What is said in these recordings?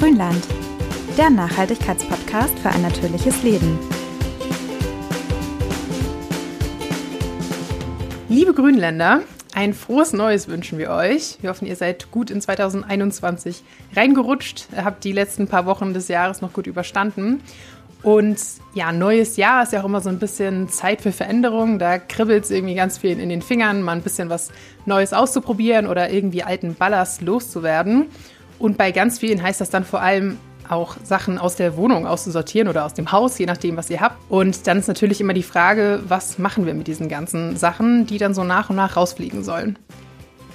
Grünland, der Nachhaltigkeitspodcast für ein natürliches Leben. Liebe Grünländer, ein frohes Neues wünschen wir euch. Wir hoffen, ihr seid gut in 2021 reingerutscht, habt die letzten paar Wochen des Jahres noch gut überstanden. Und ja, neues Jahr ist ja auch immer so ein bisschen Zeit für Veränderung. Da kribbelt es irgendwie ganz vielen in den Fingern, mal ein bisschen was Neues auszuprobieren oder irgendwie alten Ballast loszuwerden. Und bei ganz vielen heißt das dann vor allem auch Sachen aus der Wohnung auszusortieren oder aus dem Haus, je nachdem, was ihr habt. Und dann ist natürlich immer die Frage, was machen wir mit diesen ganzen Sachen, die dann so nach und nach rausfliegen sollen.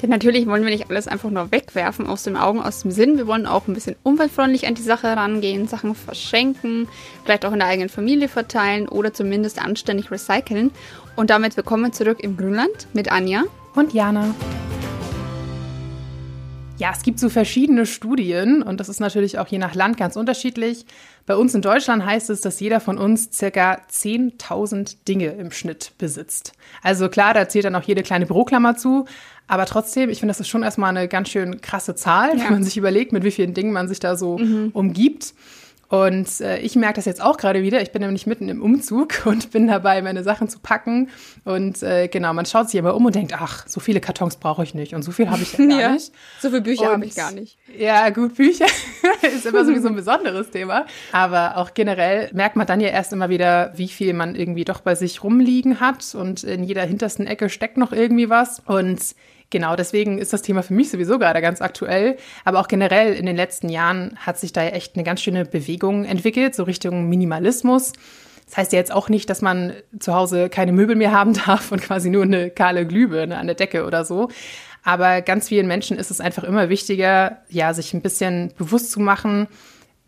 Denn natürlich wollen wir nicht alles einfach nur wegwerfen, aus den Augen, aus dem Sinn. Wir wollen auch ein bisschen umweltfreundlich an die Sache herangehen, Sachen verschenken, vielleicht auch in der eigenen Familie verteilen oder zumindest anständig recyceln. Und damit willkommen zurück im Grünland mit Anja und Jana. Ja, es gibt so verschiedene Studien und das ist natürlich auch je nach Land ganz unterschiedlich. Bei uns in Deutschland heißt es, dass jeder von uns ca. 10.000 Dinge im Schnitt besitzt. Also klar, da zählt dann auch jede kleine Büroklammer zu, aber trotzdem, ich finde, das ist schon erstmal eine ganz schön krasse Zahl, ja, wenn man sich überlegt, mit wie vielen Dingen man sich da so umgibt. Und ich merke das jetzt auch gerade wieder. Ich bin nämlich mitten im Umzug und bin dabei, meine Sachen zu packen. Und genau, man schaut sich immer um und denkt, ach, so viele Kartons brauche ich nicht und so viel habe ich ja gar nicht. So viele Bücher habe ich gar nicht. Ja, gut, Bücher ist immer sowieso ein besonderes Thema. Aber auch generell merkt man dann ja erst immer wieder, wie viel man irgendwie doch bei sich rumliegen hat. Und in jeder hintersten Ecke steckt noch irgendwie was. Und genau, deswegen ist das Thema für mich sowieso gerade ganz aktuell. Aber auch generell in den letzten Jahren hat sich da echt eine ganz schöne Bewegung entwickelt, so Richtung Minimalismus. Das heißt ja jetzt auch nicht, dass man zu Hause keine Möbel mehr haben darf und quasi nur eine kahle Glühbirne an der Decke oder so. Aber ganz vielen Menschen ist es einfach immer wichtiger, ja, sich ein bisschen bewusst zu machen,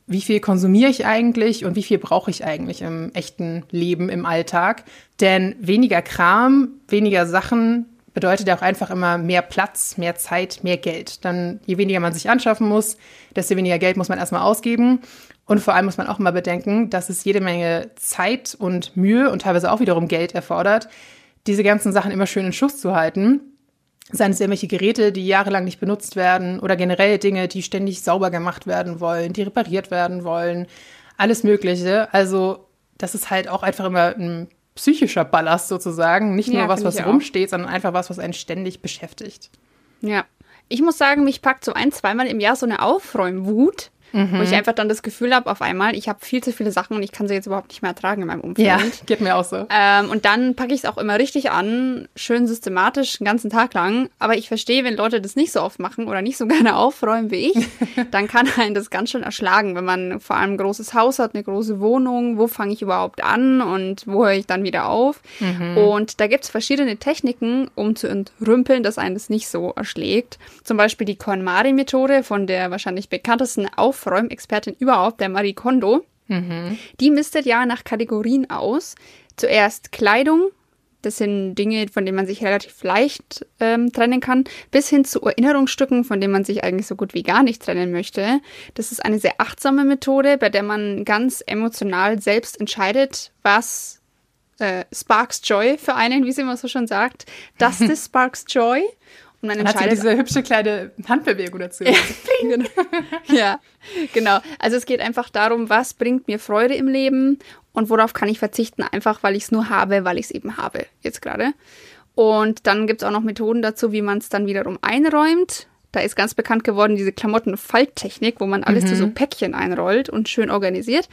wie viel konsumiere ich eigentlich und wie viel brauche ich eigentlich im echten Leben, im Alltag. Denn weniger Kram, weniger Sachen bedeutet ja auch einfach immer mehr Platz, mehr Zeit, mehr Geld. Dann je weniger man sich anschaffen muss, desto weniger Geld muss man erstmal ausgeben. Und vor allem muss man auch mal bedenken, dass es jede Menge Zeit und Mühe und teilweise auch wiederum Geld erfordert, diese ganzen Sachen immer schön in Schuss zu halten. Seien es irgendwelche Geräte, die jahrelang nicht benutzt werden oder generell Dinge, die ständig sauber gemacht werden wollen, die repariert werden wollen, alles Mögliche. Also das ist halt auch einfach immer ein psychischer Ballast sozusagen, nicht nur ja, was rumsteht, sondern einfach was einen ständig beschäftigt. Ja, ich muss sagen, mich packt so ein-, zweimal im Jahr so eine Aufräumwut, wo ich einfach dann das Gefühl habe, auf einmal, ich habe viel zu viele Sachen und ich kann sie jetzt überhaupt nicht mehr ertragen in meinem Umfeld. Ja, geht mir auch so. Und dann packe ich es auch immer richtig an, schön systematisch, den ganzen Tag lang. Aber ich verstehe, wenn Leute das nicht so oft machen oder nicht so gerne aufräumen wie ich, dann kann einen das ganz schön erschlagen, wenn man vor allem ein großes Haus hat, eine große Wohnung. Wo fange ich überhaupt an und wo höre ich dann wieder auf? Und da gibt es verschiedene Techniken, um zu entrümpeln, dass einen das nicht so erschlägt. Zum Beispiel die KonMari-Methode von der wahrscheinlich bekanntesten Aufräumexpertin überhaupt, der Marie Kondo, die mistet ja nach Kategorien aus. Zuerst Kleidung, das sind Dinge, von denen man sich relativ leicht trennen kann, bis hin zu Erinnerungsstücken, von denen man sich eigentlich so gut wie gar nicht trennen möchte. Das ist eine sehr achtsame Methode, bei der man ganz emotional selbst entscheidet, was sparks joy für einen, wie sie immer so schon sagt. Does this sparks joy? Und man entscheidet, hat sie diese hübsche kleine Handbewegung dazu. Ja, genau. Also es geht einfach darum, was bringt mir Freude im Leben und worauf kann ich verzichten, einfach weil ich es nur habe, weil ich es eben habe jetzt gerade. Und dann gibt es auch noch Methoden dazu, wie man es dann wiederum einräumt. Da ist ganz bekannt geworden diese Klamotten-Falttechnik, wo man alles zu so Päckchen einrollt und schön organisiert.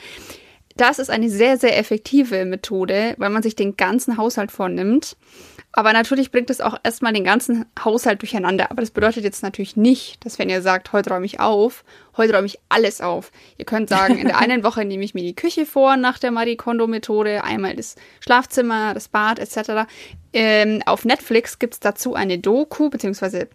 Das ist eine sehr, sehr effektive Methode, weil man sich den ganzen Haushalt vornimmt. Aber natürlich bringt es auch erstmal den ganzen Haushalt durcheinander. Aber das bedeutet jetzt natürlich nicht, dass wenn ihr sagt, heute räume ich auf, heute räume ich alles auf. Ihr könnt sagen, in der einen Woche nehme ich mir die Küche vor nach der Marie Kondo-Methode, einmal das Schlafzimmer, das Bad etc. Auf Netflix gibt es dazu eine Doku, beziehungsweise,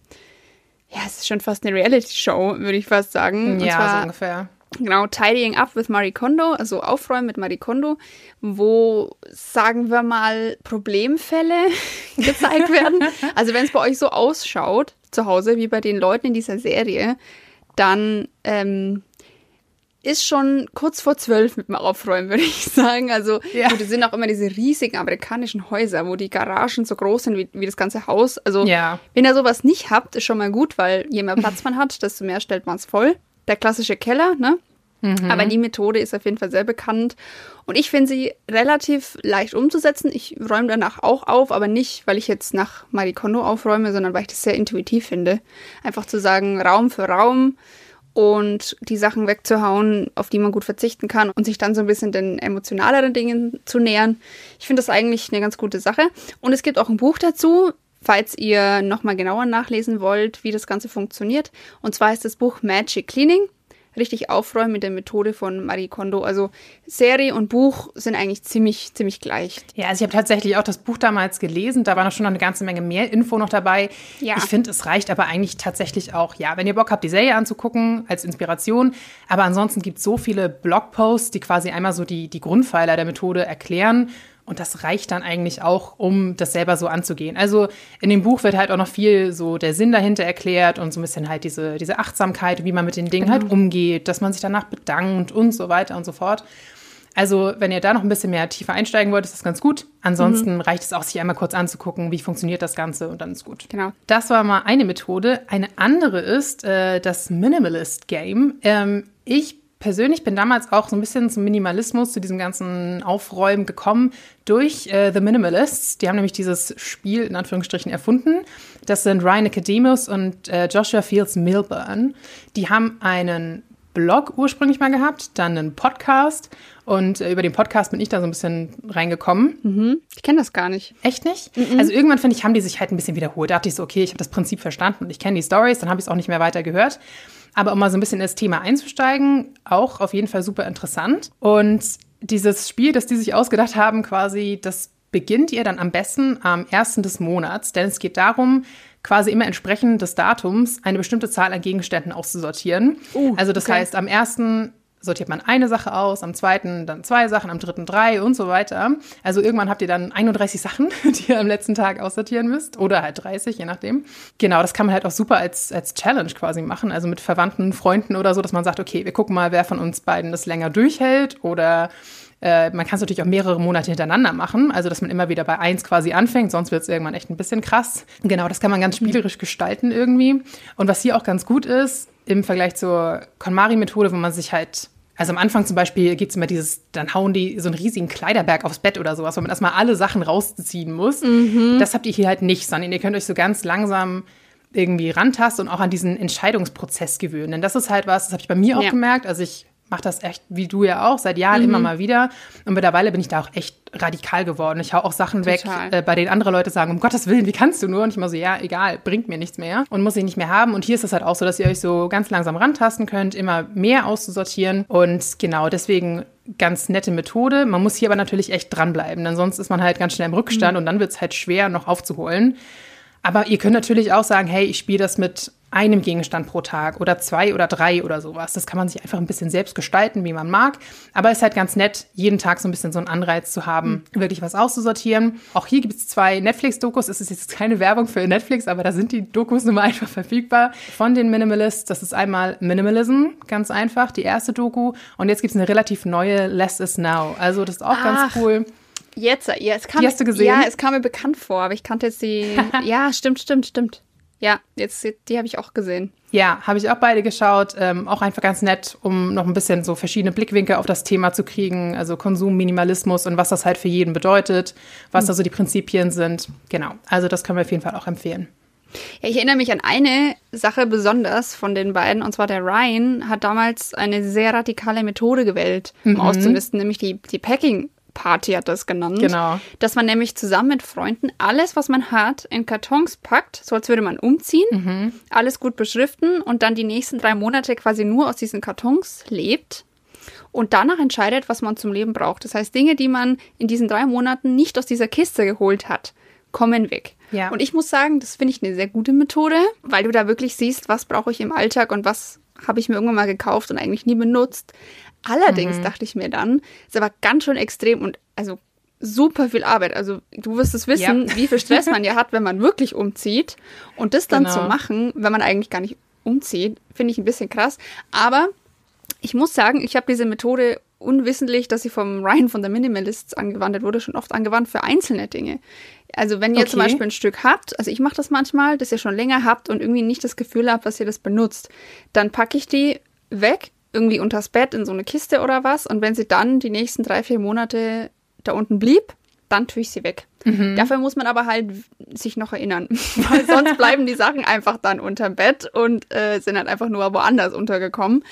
ja, es ist schon fast eine Reality-Show, würde ich fast sagen. Ja, zwar, so ungefähr. Genau, Tidying Up with Marie Kondo, also Aufräumen mit Marie Kondo, wo, sagen wir mal, Problemfälle gezeigt werden. Also wenn es bei euch so ausschaut zu Hause, wie bei den Leuten in dieser Serie, dann ist schon kurz vor 12 mit dem Aufräumen, würde ich sagen. Also ja, gut, das sind auch immer diese riesigen amerikanischen Häuser, wo die Garagen so groß sind wie das ganze Haus. Also ja, wenn ihr sowas nicht habt, ist schon mal gut, weil je mehr Platz man hat, desto mehr stellt man es voll. der klassische Keller, ne? Mhm. Aber die Methode ist auf jeden Fall sehr bekannt. Und ich finde sie relativ leicht umzusetzen. Ich räume danach auch auf, aber nicht, weil ich jetzt nach Marie Kondo aufräume, sondern weil ich das sehr intuitiv finde. Einfach zu sagen, Raum für Raum und die Sachen wegzuhauen, auf die man gut verzichten kann und sich dann so ein bisschen den emotionaleren Dingen zu nähern. Ich finde das eigentlich eine ganz gute Sache. Und es gibt auch ein Buch dazu, falls ihr nochmal genauer nachlesen wollt, wie das Ganze funktioniert. Und zwar heißt das Buch Magic Cleaning. Richtig aufräumen mit der Methode von Marie Kondo. Also Serie und Buch sind eigentlich ziemlich gleich. Ja, also ich habe tatsächlich auch das Buch damals gelesen. Da war noch schon noch eine ganze Menge mehr Info noch dabei. Ja. Ich finde, es reicht aber eigentlich tatsächlich auch, ja, wenn ihr Bock habt, die Serie anzugucken, als Inspiration. Aber ansonsten gibt es so viele Blogposts, die quasi einmal so die Grundpfeiler der Methode erklären. Und das reicht dann eigentlich auch, um das selber so anzugehen. Also in dem Buch wird halt auch noch viel so der Sinn dahinter erklärt und so ein bisschen halt diese Achtsamkeit, wie man mit den Dingen halt umgeht, dass man sich danach bedankt und so weiter und so fort. Also wenn ihr da noch ein bisschen mehr tiefer einsteigen wollt, ist das ganz gut. Ansonsten reicht es auch, sich einmal kurz anzugucken, wie funktioniert das Ganze und dann ist gut. Genau. Das war mal eine Methode. Eine andere ist das Minimalist-Game. Ich persönlich bin damals auch so ein bisschen zum Minimalismus, zu diesem ganzen Aufräumen gekommen durch The Minimalists. Die haben nämlich dieses Spiel in Anführungsstrichen erfunden. Das sind Ryan Nicodemus und Joshua Fields Milburn. Die haben einen Blog ursprünglich mal gehabt, dann einen Podcast und über den Podcast bin ich da so ein bisschen reingekommen. Mhm. Ich kenne das gar nicht. Echt nicht? Mhm. Also irgendwann, finde ich, haben die sich halt ein bisschen wiederholt. Da dachte ich so, okay, ich habe das Prinzip verstanden und ich kenne die Stories, dann habe ich es auch nicht mehr weiter gehört. Aber um mal so ein bisschen in das Thema einzusteigen, auch auf jeden Fall super interessant. Und dieses Spiel, das die sich ausgedacht haben quasi, das beginnt ihr dann am besten am 1. des Monats. Denn es geht darum, quasi immer entsprechend des Datums eine bestimmte Zahl an Gegenständen auszusortieren. Also das heißt, am 1. sortiert man eine Sache aus, am 2. dann 2 Sachen, am 3. 3 und so weiter. Also irgendwann habt ihr dann 31 Sachen, die ihr am letzten Tag aussortieren müsst. Oder halt 30, je nachdem. Genau, das kann man halt auch super als Challenge quasi machen. Also mit Verwandten, Freunden oder so, dass man sagt, okay, wir gucken mal, wer von uns beiden das länger durchhält. Oder man kann es natürlich auch mehrere Monate hintereinander machen. Also dass man immer wieder bei 1 quasi anfängt, sonst wird es irgendwann echt ein bisschen krass. Genau, das kann man ganz spielerisch gestalten irgendwie. Und was hier auch ganz gut ist, im Vergleich zur KonMari-Methode, wo man sich halt, also am Anfang zum Beispiel gibt es immer dieses, dann hauen die so einen riesigen Kleiderberg aufs Bett oder sowas, wo man erstmal alle Sachen rausziehen muss. Mhm. Das habt ihr hier halt nicht, sondern ihr könnt euch so ganz langsam irgendwie rantasten und auch an diesen Entscheidungsprozess gewöhnen. Denn das ist halt was, das habe ich bei mir auch gemerkt. Also ich mache das echt, wie du ja auch, seit Jahren immer mal wieder. Und mittlerweile bin ich da auch echt radikal geworden. Ich hau auch Sachen weg, bei denen andere Leute sagen, um Gottes Willen, wie kannst du nur? Und ich immer so, ja, egal, bringt mir nichts mehr und muss ich nicht mehr haben. Und hier ist es halt auch so, dass ihr euch so ganz langsam rantasten könnt, immer mehr auszusortieren. Und genau, deswegen ganz nette Methode. Man muss hier aber natürlich echt dranbleiben, denn sonst ist man halt ganz schnell im Rückstand und dann wird es halt schwer, noch aufzuholen. Aber ihr könnt natürlich auch sagen, hey, ich spiele das mit einem Gegenstand pro Tag oder 2 oder 3 oder sowas. Das kann man sich einfach ein bisschen selbst gestalten, wie man mag. Aber es ist halt ganz nett, jeden Tag so ein bisschen so einen Anreiz zu haben, wirklich was auszusortieren. Auch hier gibt es 2 Netflix-Dokus. Es ist jetzt keine Werbung für Netflix, aber da sind die Dokus nun mal einfach verfügbar. Von den Minimalists, das ist einmal Minimalism, ganz einfach, die erste Doku. Und jetzt gibt es eine relativ neue, Less Is Now. Also das ist auch ganz cool. Die hast du gesehen? Ja, es kam mir bekannt vor, aber ich kannte jetzt die... Ja, stimmt. Ja, die habe ich auch gesehen. Ja, habe ich auch beide geschaut. Auch einfach ganz nett, um noch ein bisschen so verschiedene Blickwinkel auf das Thema zu kriegen. Also Konsum, Minimalismus und was das halt für jeden bedeutet, was da so die Prinzipien sind. Genau, also das können wir auf jeden Fall auch empfehlen. Ja, ich erinnere mich an eine Sache besonders von den beiden. Und zwar der Ryan hat damals eine sehr radikale Methode gewählt, um auszumisten, nämlich die Packing Party hat das genannt. Genau. Dass man nämlich zusammen mit Freunden alles, was man hat, in Kartons packt, so als würde man umziehen, alles gut beschriften und dann die nächsten 3 Monate quasi nur aus diesen Kartons lebt und danach entscheidet, was man zum Leben braucht. Das heißt, Dinge, die man in diesen 3 Monaten nicht aus dieser Kiste geholt hat, kommen weg. Ja. Und ich muss sagen, das finde ich eine sehr gute Methode, weil du da wirklich siehst, was brauche ich im Alltag und was habe ich mir irgendwann mal gekauft und eigentlich nie benutzt. Allerdings dachte ich mir dann, ist aber ganz schön extrem und also super viel Arbeit. Also du wirst es wissen, wie viel Stress man ja hat, wenn man wirklich umzieht. Und das dann zu machen, wenn man eigentlich gar nicht umzieht, finde ich ein bisschen krass. Aber ich muss sagen, ich habe diese Methode unwissentlich, dass sie vom Ryan von The Minimalists angewandt wurde, schon oft angewandt für einzelne Dinge. Also wenn ihr zum Beispiel ein Stück habt, also ich mache das manchmal, dass ihr schon länger habt und irgendwie nicht das Gefühl habt, dass ihr das benutzt, dann packe ich die weg, irgendwie unters Bett, in so eine Kiste oder was. Und wenn sie dann die nächsten 3-4 Monate da unten blieb, dann tue ich sie weg. Mhm. Dafür muss man aber halt sich noch erinnern, weil sonst bleiben die Sachen einfach dann unterm Bett und sind halt einfach nur woanders untergekommen.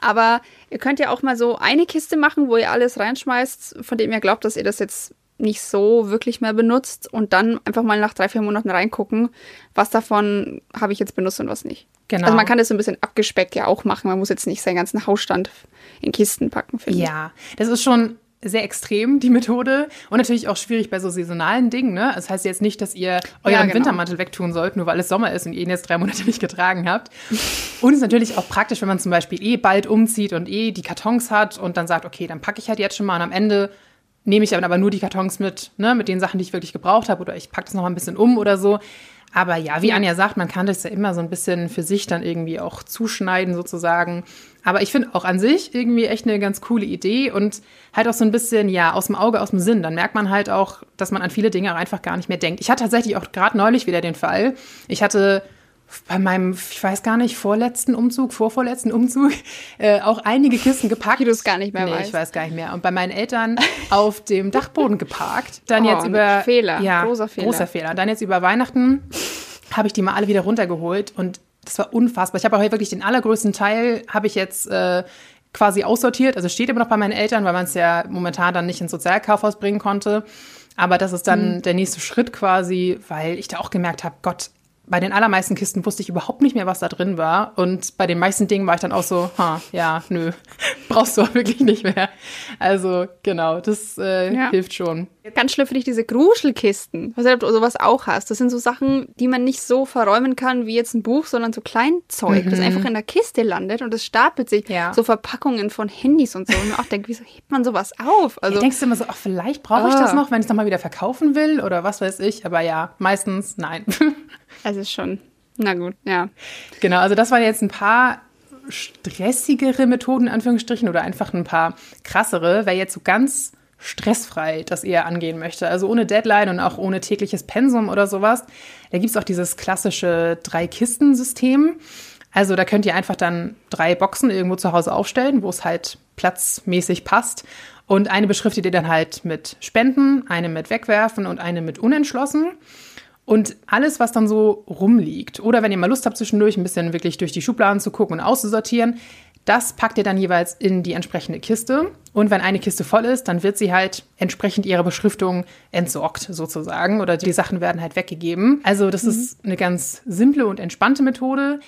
Aber ihr könnt ja auch mal so eine Kiste machen, wo ihr alles reinschmeißt, von dem ihr glaubt, dass ihr das jetzt nicht so wirklich mehr benutzt und dann einfach mal nach 3-4 Monaten reingucken, was davon habe ich jetzt benutzt und was nicht. Genau. Also man kann das so ein bisschen abgespeckt ja auch machen. Man muss jetzt nicht seinen ganzen Hausstand in Kisten packen, finde ich. Ja, das ist schon sehr extrem, die Methode. Und natürlich auch schwierig bei so saisonalen Dingen, ne? Das heißt jetzt nicht, dass ihr euren Wintermantel wegtun sollt, nur weil es Sommer ist und ihr ihn jetzt 3 Monate nicht getragen habt. Und es ist natürlich auch praktisch, wenn man zum Beispiel bald umzieht und die Kartons hat und dann sagt, okay, dann packe ich halt jetzt schon mal und am Ende nehme ich dann aber nur die Kartons mit, ne, mit den Sachen, die ich wirklich gebraucht habe oder ich packe das noch mal ein bisschen um oder so. Aber ja, wie Anja sagt, man kann das ja immer so ein bisschen für sich dann irgendwie auch zuschneiden sozusagen. Aber ich finde auch an sich irgendwie echt eine ganz coole Idee und halt auch so ein bisschen, ja, aus dem Auge, aus dem Sinn. Dann merkt man halt auch, dass man an viele Dinge auch einfach gar nicht mehr denkt. Ich hatte tatsächlich auch gerade neulich wieder den Fall. Ich hatte bei meinem, ich weiß gar nicht, vorvorletzten Umzug, auch einige Kisten gepackt. Die du es gar nicht mehr weißt. Ich weiß gar nicht mehr. Und bei meinen Eltern auf dem Dachboden geparkt. Dann jetzt über Fehler. Ja, großer Fehler. Großer Fehler. Und dann jetzt über Weihnachten habe ich die mal alle wieder runtergeholt. Und das war unfassbar. Ich habe auch wirklich den allergrößten Teil, habe ich jetzt quasi aussortiert. Also steht immer noch bei meinen Eltern, weil man es ja momentan dann nicht ins Sozialkaufhaus bringen konnte. Aber das ist dann der nächste Schritt quasi, weil ich da auch gemerkt habe, Gott, bei den allermeisten Kisten wusste ich überhaupt nicht mehr, was da drin war. Und bei den meisten Dingen war ich dann auch so, nö, brauchst du auch wirklich nicht mehr. Also genau, das hilft schon. Ganz schlimm finde ich diese Gruschelkisten, was du sowas auch hast. Das sind so Sachen, die man nicht so verräumen kann wie jetzt ein Buch, sondern so Kleinzeug, das einfach in der Kiste landet und das stapelt sich. Ja. So Verpackungen von Handys und so. Und man auch denkt, wieso hebt man sowas auf? Also, denkst du immer so, vielleicht brauche ich das noch, wenn ich es nochmal wieder verkaufen will oder was weiß ich. Aber ja, meistens nein. Also schon, na gut, ja. Genau, also das waren jetzt ein paar stressigere Methoden, in Anführungsstrichen, oder einfach ein paar krassere. Wäre jetzt so ganz stressfrei, das ihr angehen möchte. Also ohne Deadline und auch ohne tägliches Pensum oder sowas. Da gibt es auch dieses klassische 3-Kisten-System. Also da könnt ihr einfach dann 3 Boxen irgendwo zu Hause aufstellen, wo es halt platzmäßig passt. Und eine beschriftet ihr dann halt mit Spenden, eine mit Wegwerfen und eine mit Unentschlossen. Und alles, was dann so rumliegt, oder wenn ihr mal Lust habt zwischendurch, ein bisschen wirklich durch die Schubladen zu gucken und auszusortieren, das packt ihr dann jeweils in die entsprechende Kiste. Und wenn eine Kiste voll ist, dann wird sie halt entsprechend ihrer Beschriftung entsorgt sozusagen oder die Sachen werden halt weggegeben. Also das ist eine ganz simple und entspannte Methode.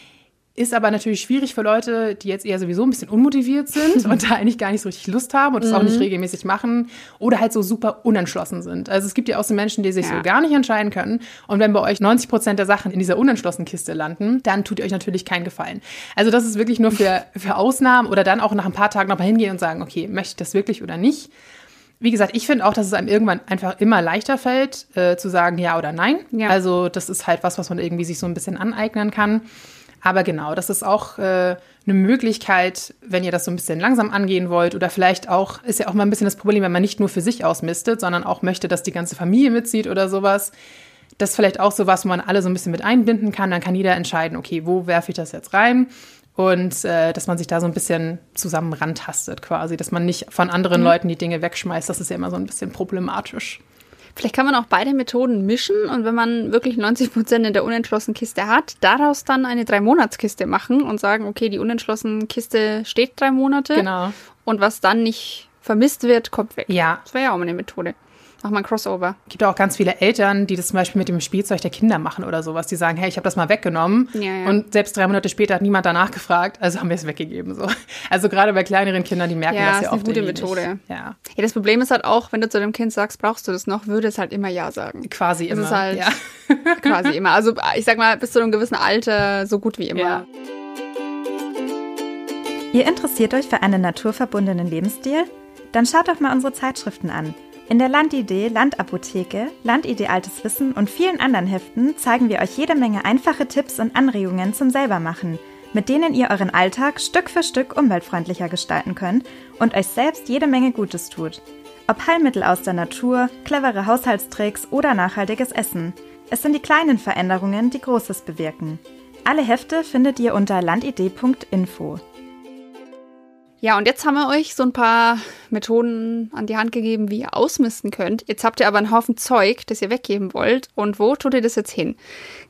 Ist aber natürlich schwierig für Leute, die jetzt eher sowieso ein bisschen unmotiviert sind und da eigentlich gar nicht so richtig Lust haben und das auch nicht regelmäßig machen oder halt so super unentschlossen sind. Also es gibt ja auch so Menschen, die sich so gar nicht entscheiden können. Und wenn bei euch 90% der Sachen in dieser unentschlossenen Kiste landen, dann tut ihr euch natürlich keinen Gefallen. Also das ist wirklich nur für Ausnahmen oder dann auch nach ein paar Tagen nochmal hingehen und sagen, okay, möchte ich das wirklich oder nicht? Wie gesagt, ich finde auch, dass es einem irgendwann einfach immer leichter fällt, zu sagen ja oder nein. Ja. Also das ist halt was man irgendwie sich so ein bisschen aneignen kann. Aber genau, das ist auch eine Möglichkeit, wenn ihr das so ein bisschen langsam angehen wollt oder vielleicht auch, ist ja auch mal ein bisschen das Problem, wenn man nicht nur für sich ausmistet, sondern auch möchte, dass die ganze Familie mitzieht oder sowas. Das ist vielleicht auch sowas, wo man alle so ein bisschen mit einbinden kann. Dann kann jeder entscheiden, okay, wo werfe ich das jetzt rein? Und dass man sich da so ein bisschen zusammen rantastet quasi, dass man nicht von anderen Leuten die Dinge wegschmeißt. Das ist ja immer so ein bisschen problematisch. Vielleicht kann man auch beide Methoden mischen und wenn man wirklich 90% in der unentschlossenen Kiste hat, daraus dann eine 3-Monats-Kiste machen und sagen, okay, die unentschlossene Kiste steht 3 Monate. Genau. Und was dann nicht vermisst wird, kommt weg. Ja. Das wäre ja auch eine Methode. Mach mal ein Crossover. Es gibt auch ganz viele Eltern, die das zum Beispiel mit dem Spielzeug der Kinder machen oder sowas. Die sagen, hey, ich habe das mal weggenommen. Ja. Und selbst 3 Monate später hat niemand danach gefragt, also haben wir es weggegeben. So. Also gerade bei kleineren Kindern, die merken das ja oft nicht. Ja, ist eine gute Methode. Ja. Ja, das Problem ist halt auch, wenn du zu dem Kind sagst, brauchst du das noch, würde es halt immer ja sagen. Quasi immer. Das ist halt quasi immer. Also ich sag mal, bis zu einem gewissen Alter so gut wie immer. Ja. Ihr interessiert euch für einen naturverbundenen Lebensstil? Dann schaut doch mal unsere Zeitschriften an. In der Landidee, Landapotheke, Landidee Altes Wissen und vielen anderen Heften zeigen wir euch jede Menge einfache Tipps und Anregungen zum Selbermachen, mit denen ihr euren Alltag Stück für Stück umweltfreundlicher gestalten könnt und euch selbst jede Menge Gutes tut. Ob Heilmittel aus der Natur, clevere Haushaltstricks oder nachhaltiges Essen. Es sind die kleinen Veränderungen, die Großes bewirken. Alle Hefte findet ihr unter landidee.info. Ja, und jetzt haben wir euch so ein paar Methoden an die Hand gegeben, wie ihr ausmisten könnt. Jetzt habt ihr aber einen Haufen Zeug, das ihr weggeben wollt. Und wo tut ihr das jetzt hin?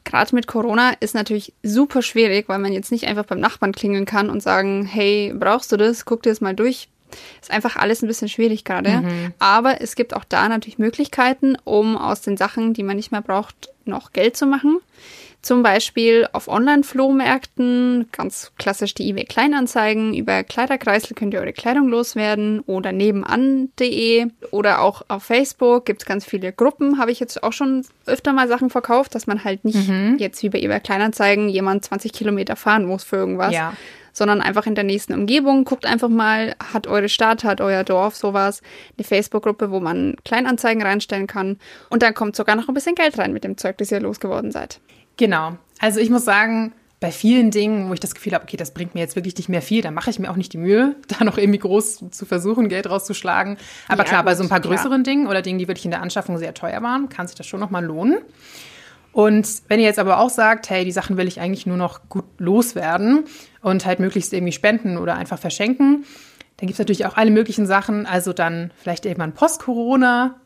Gerade mit Corona ist natürlich super schwierig, weil man jetzt nicht einfach beim Nachbarn klingeln kann und sagen, hey, brauchst du das? Guck dir das mal durch. Ist einfach alles ein bisschen schwierig gerade. Mhm. Aber es gibt auch da natürlich Möglichkeiten, um aus den Sachen, die man nicht mehr braucht, noch Geld zu machen. Zum Beispiel auf Online-Flohmärkten, ganz klassisch die eBay-Kleinanzeigen. Über Kleiderkreisel könnt ihr eure Kleidung loswerden oder nebenan.de oder auch auf Facebook gibt es ganz viele Gruppen. Habe ich jetzt auch schon öfter mal Sachen verkauft, dass man halt nicht jetzt wie bei eBay-Kleinanzeigen jemand 20 Kilometer fahren muss für irgendwas, sondern einfach in der nächsten Umgebung. Guckt einfach mal, hat eure Stadt, hat euer Dorf, sowas. Eine Facebook-Gruppe, wo man Kleinanzeigen reinstellen kann. Und dann kommt sogar noch ein bisschen Geld rein mit dem Zeug, das ihr losgeworden seid. Genau. Also ich muss sagen, bei vielen Dingen, wo ich das Gefühl habe, okay, das bringt mir jetzt wirklich nicht mehr viel, da mache ich mir auch nicht die Mühe, da noch irgendwie groß zu versuchen, Geld rauszuschlagen. Aber ja, klar, bei so ein paar größeren Dingen oder Dingen, die wirklich in der Anschaffung sehr teuer waren, kann sich das schon nochmal lohnen. Und wenn ihr jetzt aber auch sagt, hey, die Sachen will ich eigentlich nur noch gut loswerden und halt möglichst irgendwie spenden oder einfach verschenken, dann gibt es natürlich auch alle möglichen Sachen, also dann vielleicht irgendwann Post-Corona,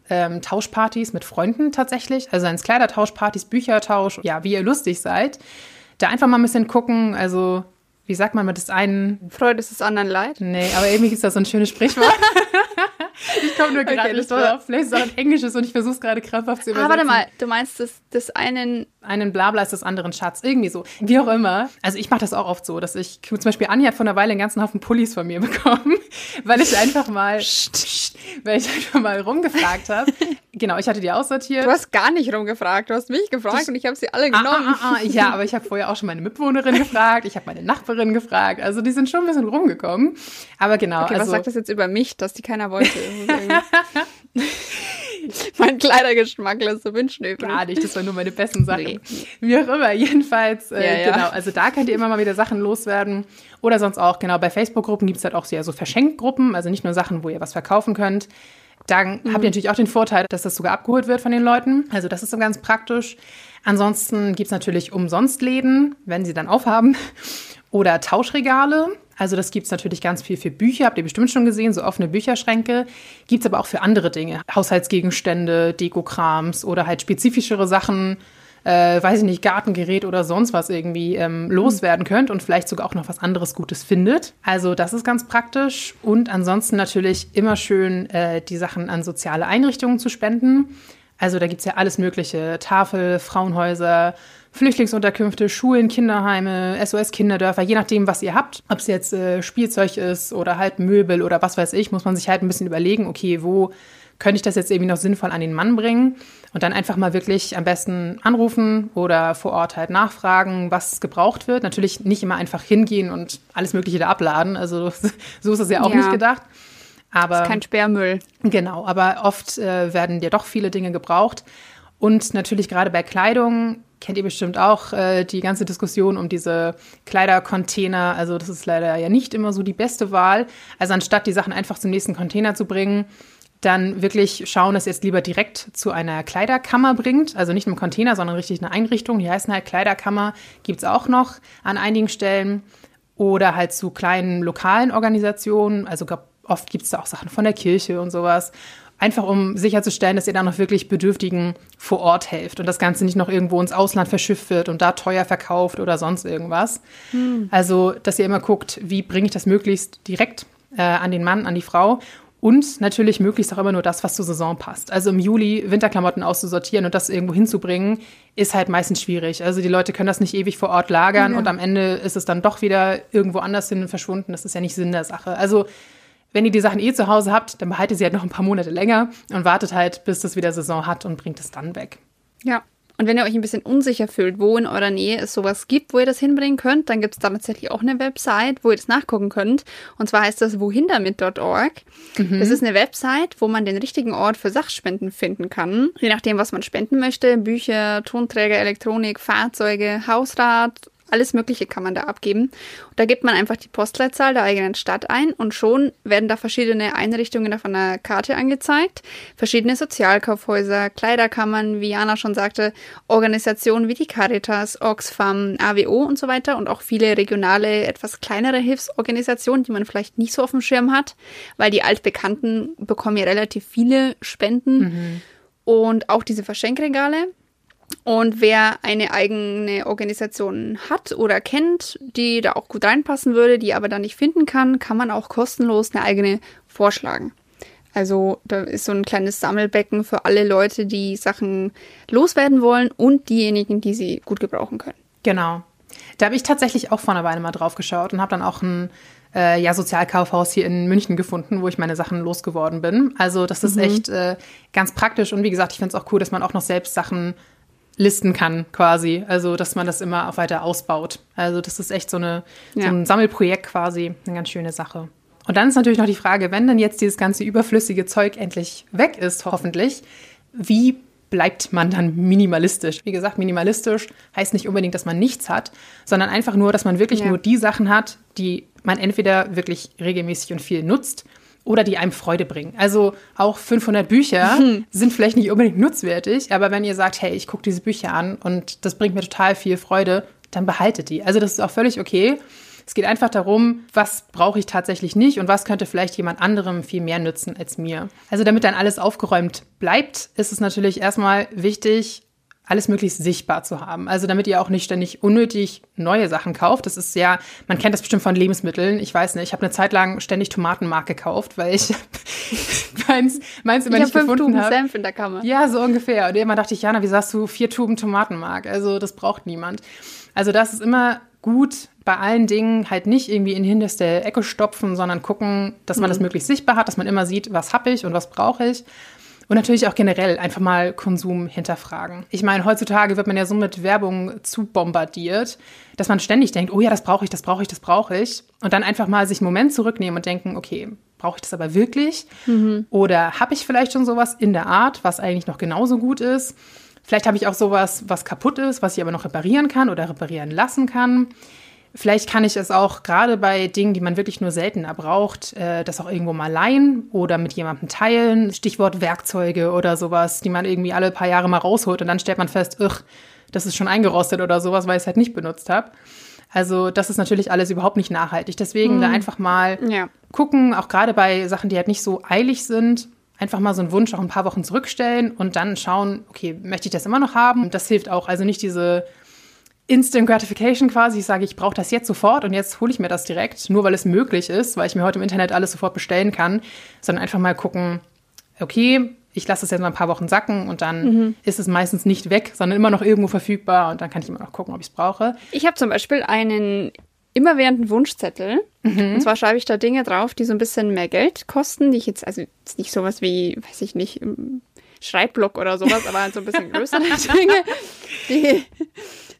Tauschpartys mit Freunden tatsächlich, also ans Kleidertauschpartys, Büchertausch, ja, wie ihr lustig seid. Da einfach mal ein bisschen gucken, also wie sagt man mit das einen? Freude ist das anderen Leid? Nee, aber irgendwie ist das so ein schönes Sprichwort. Ich komme nur gerade nicht drauf. Vielleicht ist es auch ein Englisches und ich versuche es gerade krampfhaft zu übersetzen. Ah, warte mal, du meinst das einen... Einen Blabla ist das anderen Schatz, irgendwie so. Wie auch immer. Also ich mache das auch oft so, dass ich zum Beispiel Anja hat vor einer Weile einen ganzen Haufen Pullis von mir bekommen, weil ich einfach mal rumgefragt habe. Genau, ich hatte die aussortiert. Du hast gar nicht rumgefragt, du hast mich gefragt und ich habe sie alle genommen. Ja, aber ich habe vorher auch schon meine Mitbewohnerin gefragt, ich habe meine Nachbarin gefragt, also die sind schon ein bisschen rumgekommen. Aber genau. Okay, also, was sagt das jetzt über mich, dass die keiner wollte? Mein Kleidergeschmack lässt so wünschen übrig. Gar nicht, das waren nur meine besten Sachen. Nee. Wie auch immer, jedenfalls, genau, also da könnt ihr immer mal wieder Sachen loswerden. Oder sonst auch, genau, bei Facebook-Gruppen gibt es halt auch so Verschenkgruppen, also nicht nur Sachen, wo ihr was verkaufen könnt. Dann habt ihr natürlich auch den Vorteil, dass das sogar abgeholt wird von den Leuten. Also das ist so ganz praktisch. Ansonsten gibt es natürlich Umsonstläden, wenn sie dann aufhaben. Oder Tauschregale. Also das gibt es natürlich ganz viel für Bücher, habt ihr bestimmt schon gesehen, so offene Bücherschränke. Gibt es aber auch für andere Dinge, Haushaltsgegenstände, Dekokrams oder halt spezifischere Sachen, weiß ich nicht, Gartengerät oder sonst was irgendwie loswerden könnt und vielleicht sogar auch noch was anderes Gutes findet. Also das ist ganz praktisch. Und ansonsten natürlich immer schön die Sachen an soziale Einrichtungen zu spenden. Also da gibt es ja alles mögliche, Tafel, Frauenhäuser, Flüchtlingsunterkünfte, Schulen, Kinderheime, SOS-Kinderdörfer, je nachdem, was ihr habt. Ob es jetzt Spielzeug ist oder halt Möbel oder was weiß ich, muss man sich halt ein bisschen überlegen, okay, wo könnte ich das jetzt irgendwie noch sinnvoll an den Mann bringen? Und dann einfach mal wirklich am besten anrufen oder vor Ort halt nachfragen, was gebraucht wird. Natürlich nicht immer einfach hingehen und alles Mögliche da abladen. Also so ist das ja auch nicht gedacht. Aber, das ist kein Sperrmüll. Genau, aber oft werden ja doch viele Dinge gebraucht. Und natürlich gerade bei Kleidung, kennt ihr bestimmt auch die ganze Diskussion um diese Kleidercontainer. Also das ist leider ja nicht immer so die beste Wahl. Also anstatt die Sachen einfach zum nächsten Container zu bringen, dann wirklich schauen, dass ihr es lieber direkt zu einer Kleiderkammer bringt. Also nicht einem Container, sondern richtig eine Einrichtung. Die heißen halt Kleiderkammer, gibt es auch noch an einigen Stellen. Oder halt zu kleinen lokalen Organisationen. Also oft gibt es da auch Sachen von der Kirche und sowas. Einfach um sicherzustellen, dass ihr da noch wirklich Bedürftigen vor Ort helft und das Ganze nicht noch irgendwo ins Ausland verschifft wird und da teuer verkauft oder sonst irgendwas. Also, dass ihr immer guckt, wie bringe ich das möglichst direkt an den Mann, an die Frau und natürlich möglichst auch immer nur das, was zur Saison passt. Also im Juli Winterklamotten auszusortieren und das irgendwo hinzubringen, ist halt meistens schwierig. Also die Leute können das nicht ewig vor Ort lagern und am Ende ist es dann doch wieder irgendwo anders hin verschwunden. Das ist ja nicht Sinn der Sache. Also wenn ihr die Sachen zu Hause habt, dann behaltet ihr sie halt noch ein paar Monate länger und wartet halt, bis das wieder Saison hat und bringt es dann weg. Ja, und wenn ihr euch ein bisschen unsicher fühlt, wo in eurer Nähe es sowas gibt, wo ihr das hinbringen könnt, dann gibt es da tatsächlich auch eine Website, wo ihr das nachgucken könnt. Und zwar heißt das wohindamit.org. Das ist eine Website, wo man den richtigen Ort für Sachspenden finden kann. Je nachdem, was man spenden möchte, Bücher, Tonträger, Elektronik, Fahrzeuge, Hausrat, Alles Mögliche kann man da abgeben. Und da gibt man einfach die Postleitzahl der eigenen Stadt ein und schon werden da verschiedene Einrichtungen auf einer Karte angezeigt. Verschiedene Sozialkaufhäuser, Kleiderkammern, wie Jana schon sagte, Organisationen wie die Caritas, Oxfam, AWO und so weiter und auch viele regionale, etwas kleinere Hilfsorganisationen, die man vielleicht nicht so auf dem Schirm hat, weil die Altbekannten bekommen ja relativ viele Spenden. Mhm. Und auch diese Verschenkregale. Und wer eine eigene Organisation hat oder kennt, die da auch gut reinpassen würde, die aber dann nicht finden kann, kann man auch kostenlos eine eigene vorschlagen. Also da ist so ein kleines Sammelbecken für alle Leute, die Sachen loswerden wollen und diejenigen, die sie gut gebrauchen können. Genau. Da habe ich tatsächlich auch vor einer Weile mal drauf geschaut und habe dann auch ein Sozialkaufhaus hier in München gefunden, wo ich meine Sachen losgeworden bin. Also das ist echt ganz praktisch. Und wie gesagt, ich finde es auch cool, dass man auch noch selbst Sachen listen kann quasi, also dass man das immer auch weiter ausbaut. Also das ist echt so ein Sammelprojekt quasi, eine ganz schöne Sache. Und dann ist natürlich noch die Frage, wenn dann jetzt dieses ganze überflüssige Zeug endlich weg ist, hoffentlich, wie bleibt man dann minimalistisch? Wie gesagt, minimalistisch heißt nicht unbedingt, dass man nichts hat, sondern einfach nur, dass man wirklich nur die Sachen hat, die man entweder wirklich regelmäßig und viel nutzt, oder die einem Freude bringen. Also auch 500 Bücher sind vielleicht nicht unbedingt nutzwertig, aber wenn ihr sagt, hey, ich gucke diese Bücher an und das bringt mir total viel Freude, dann behaltet die. Also das ist auch völlig okay. Es geht einfach darum, was brauche ich tatsächlich nicht und was könnte vielleicht jemand anderem viel mehr nützen als mir. Also damit dann alles aufgeräumt bleibt, ist es natürlich erstmal wichtig, alles möglichst sichtbar zu haben. Also damit ihr auch nicht ständig unnötig neue Sachen kauft. Das ist ja, man kennt das bestimmt von Lebensmitteln. Ich weiß nicht, ich habe eine Zeit lang ständig Tomatenmark gekauft, weil ich meins immer nicht gefunden habe. Ich habe 5 Tuben Senf in der Kammer. Ja, so ungefähr. Und immer dachte ich, Jana, wie sagst du, 4 Tuben Tomatenmark? Also das braucht niemand. Also das ist immer gut, bei allen Dingen halt nicht irgendwie in die hinterste Ecke stopfen, sondern gucken, dass man das möglichst sichtbar hat, dass man immer sieht, was habe ich und was brauche ich. Und natürlich auch generell einfach mal Konsum hinterfragen. Ich meine, heutzutage wird man ja so mit Werbung zu bombardiert, dass man ständig denkt, oh ja, das brauche ich, das brauche ich, das brauche ich. Und dann einfach mal sich einen Moment zurücknehmen und denken, okay, brauche ich das aber wirklich? Oder habe ich vielleicht schon sowas in der Art, was eigentlich noch genauso gut ist? Vielleicht habe ich auch sowas, was kaputt ist, was ich aber noch reparieren kann oder reparieren lassen kann. Vielleicht kann ich es auch gerade bei Dingen, die man wirklich nur seltener braucht, das auch irgendwo mal leihen oder mit jemandem teilen. Stichwort Werkzeuge oder sowas, die man irgendwie alle paar Jahre mal rausholt und dann stellt man fest, das ist schon eingerostet oder sowas, weil ich es halt nicht benutzt habe. Also das ist natürlich alles überhaupt nicht nachhaltig. Deswegen da einfach mal gucken, auch gerade bei Sachen, die halt nicht so eilig sind, einfach mal so einen Wunsch auch ein paar Wochen zurückstellen und dann schauen, okay, möchte ich das immer noch haben? Und das hilft auch, also nicht diese Instant Gratification quasi, ich sage, ich brauche das jetzt sofort und jetzt hole ich mir das direkt, nur weil es möglich ist, weil ich mir heute im Internet alles sofort bestellen kann, sondern einfach mal gucken, okay, ich lasse das jetzt mal ein paar Wochen sacken und dann ist es meistens nicht weg, sondern immer noch irgendwo verfügbar und dann kann ich immer noch gucken, ob ich es brauche. Ich habe zum Beispiel einen immerwährenden Wunschzettel. Und zwar schreibe ich da Dinge drauf, die so ein bisschen mehr Geld kosten, die ich jetzt, also jetzt nicht sowas wie, weiß ich nicht, Schreibblock oder sowas, aber so ein bisschen größere Dinge,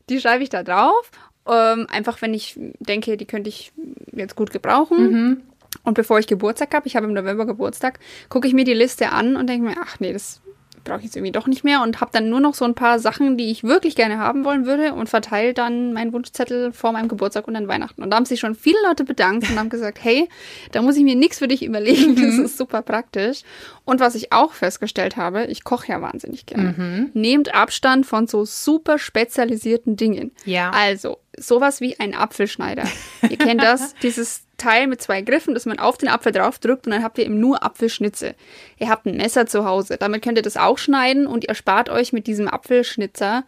die schreibe ich da drauf, einfach wenn ich denke, die könnte ich jetzt gut gebrauchen. Und bevor ich Geburtstag habe, ich habe im November Geburtstag, gucke ich mir die Liste an und denke mir, ach nee, das brauche ich jetzt irgendwie doch nicht mehr und habe dann nur noch so ein paar Sachen, die ich wirklich gerne haben wollen würde und verteile dann meinen Wunschzettel vor meinem Geburtstag und an Weihnachten. Und da haben sich schon viele Leute bedankt und haben gesagt, hey, da muss ich mir nichts für dich überlegen, das ist super praktisch. Und was ich auch festgestellt habe, ich koche ja wahnsinnig gerne. Nehmt Abstand von so super spezialisierten Dingen. Ja. Also, sowas wie ein Apfelschneider. Ihr kennt das, dieses Teil mit 2 Griffen, dass man auf den Apfel drauf drückt und dann habt ihr eben nur Apfelschnitze. Ihr habt ein Messer zu Hause, damit könnt ihr das auch schneiden und ihr spart euch mit diesem Apfelschnitzer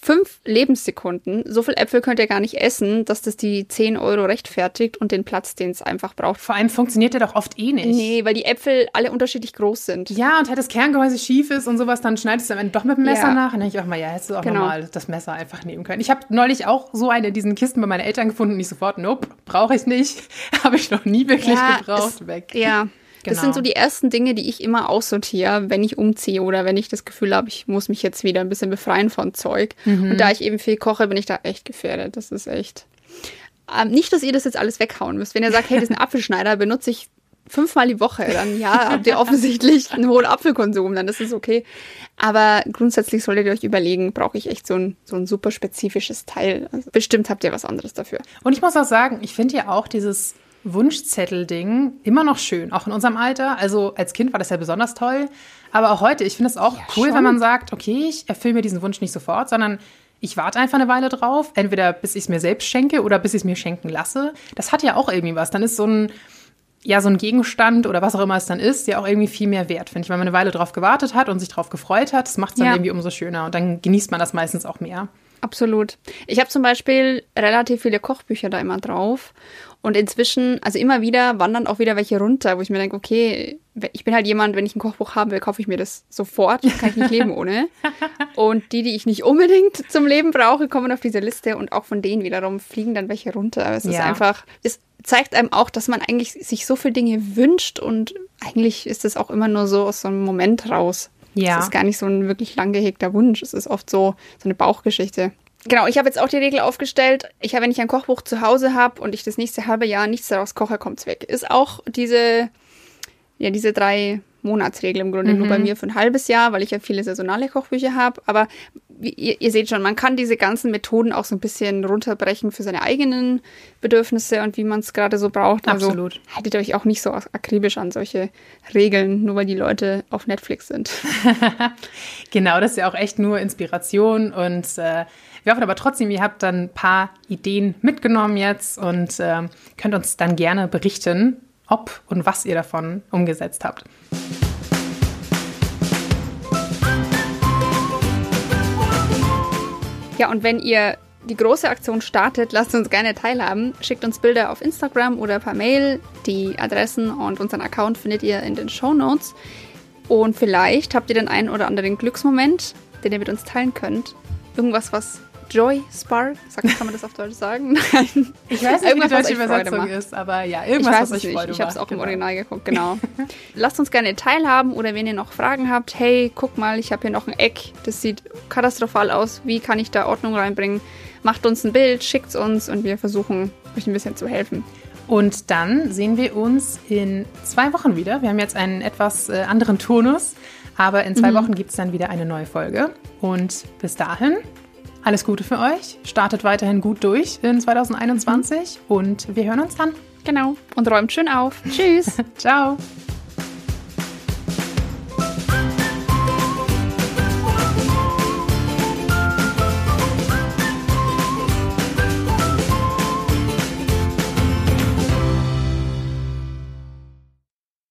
5 Lebenssekunden. So viel Äpfel könnt ihr gar nicht essen, dass das die 10 € rechtfertigt und den Platz, den es einfach braucht. Vor allem funktioniert der doch oft eh nicht. Nee, weil die Äpfel alle unterschiedlich groß sind. Ja, und halt das Kerngehäuse schief ist und sowas, dann schneidest du am Ende doch mit dem Messer nach. Und dann denke ich auch mal, ja, hättest du auch nochmal das Messer einfach nehmen können. Ich habe neulich auch so eine in diesen Kisten bei meinen Eltern gefunden und ich sofort, nope, brauche ich nicht. Habe ich noch nie wirklich gebraucht. Weg. Ja, genau. Das sind so die ersten Dinge, die ich immer aussortiere, wenn ich umziehe oder wenn ich das Gefühl habe, ich muss mich jetzt wieder ein bisschen befreien von Zeug. Und da ich eben viel koche, bin ich da echt gefährdet. Das ist echt. Nicht, dass ihr das jetzt alles weghauen müsst. Wenn ihr sagt, hey, das ist ein Apfelschneider, benutze ich 5-mal die Woche, dann ja, habt ihr offensichtlich einen hohen Apfelkonsum, dann ist es okay. Aber grundsätzlich solltet ihr euch überlegen, brauche ich echt so ein super spezifisches Teil. Also bestimmt habt ihr was anderes dafür. Und ich muss auch sagen, ich finde ja auch dieses Wunschzettel-Ding immer noch schön, auch in unserem Alter. Also als Kind war das ja besonders toll. Aber auch heute, ich finde es auch ja, cool, schon, wenn man sagt, okay, ich erfülle mir diesen Wunsch nicht sofort, sondern ich warte einfach eine Weile drauf, entweder bis ich es mir selbst schenke oder bis ich es mir schenken lasse. Das hat ja auch irgendwie was. Dann ist so ein Gegenstand oder was auch immer es dann ist, ja auch irgendwie viel mehr wert, finde ich. Weil man eine Weile drauf gewartet hat und sich drauf gefreut hat, das macht es dann irgendwie umso schöner. Und dann genießt man das meistens auch mehr. Absolut. Ich habe zum Beispiel relativ viele Kochbücher da immer drauf. Und inzwischen, also immer wieder, wandern auch wieder welche runter, wo ich mir denke, okay, ich bin halt jemand, wenn ich ein Kochbuch haben will, kaufe ich mir das sofort, kann ich nicht leben ohne. Und die ich nicht unbedingt zum Leben brauche, kommen auf diese Liste und auch von denen wiederum fliegen dann welche runter. Aber es ist einfach, es zeigt einem auch, dass man eigentlich sich so viele Dinge wünscht und eigentlich ist es auch immer nur so aus so einem Moment raus. Ja. Das ist gar nicht so ein wirklich lang gehegter Wunsch, es ist oft so eine Bauchgeschichte. Genau, ich habe jetzt auch die Regel aufgestellt, wenn ich ein Kochbuch zu Hause habe und ich das nächste halbe Jahr nichts daraus koche, kommt's weg. Ist auch diese 3-Monatsregel im Grunde nur bei mir für ein halbes Jahr, weil ich ja viele saisonale Kochbücher habe. Aber ihr seht schon, man kann diese ganzen Methoden auch so ein bisschen runterbrechen für seine eigenen Bedürfnisse und wie man es gerade so braucht. Absolut. Also haltet euch auch nicht so akribisch an solche Regeln, nur weil die Leute auf Netflix sind. Genau, das ist ja auch echt nur Inspiration und wir hoffen aber trotzdem, ihr habt dann ein paar Ideen mitgenommen jetzt und könnt uns dann gerne berichten, ob und was ihr davon umgesetzt habt. Ja, und wenn ihr die große Aktion startet, lasst uns gerne teilhaben. Schickt uns Bilder auf Instagram oder per Mail. Die Adressen und unseren Account findet ihr in den Shownotes. Und vielleicht habt ihr den einen oder anderen Glücksmoment, den ihr mit uns teilen könnt. Irgendwas, was Joy Spark, kann man das auf Deutsch sagen? Nein. Ich weiß nicht, wie die deutsche Übersetzung ist, aber ja, irgendwas, was euch Freude macht. Ich habe es auch im Original geguckt, genau. Lasst uns gerne teilhaben oder wenn ihr noch Fragen habt, hey, guck mal, ich habe hier noch ein Eck, das sieht katastrophal aus, wie kann ich da Ordnung reinbringen? Macht uns ein Bild, schickt's uns und wir versuchen, euch ein bisschen zu helfen. Und dann sehen wir uns in 2 Wochen wieder. Wir haben jetzt einen etwas anderen Turnus, aber in 2 Wochen gibt es dann wieder eine neue Folge. Und bis dahin, alles Gute für euch, startet weiterhin gut durch in 2021 und wir hören uns dann. Genau, und räumt schön auf. Tschüss. Ciao.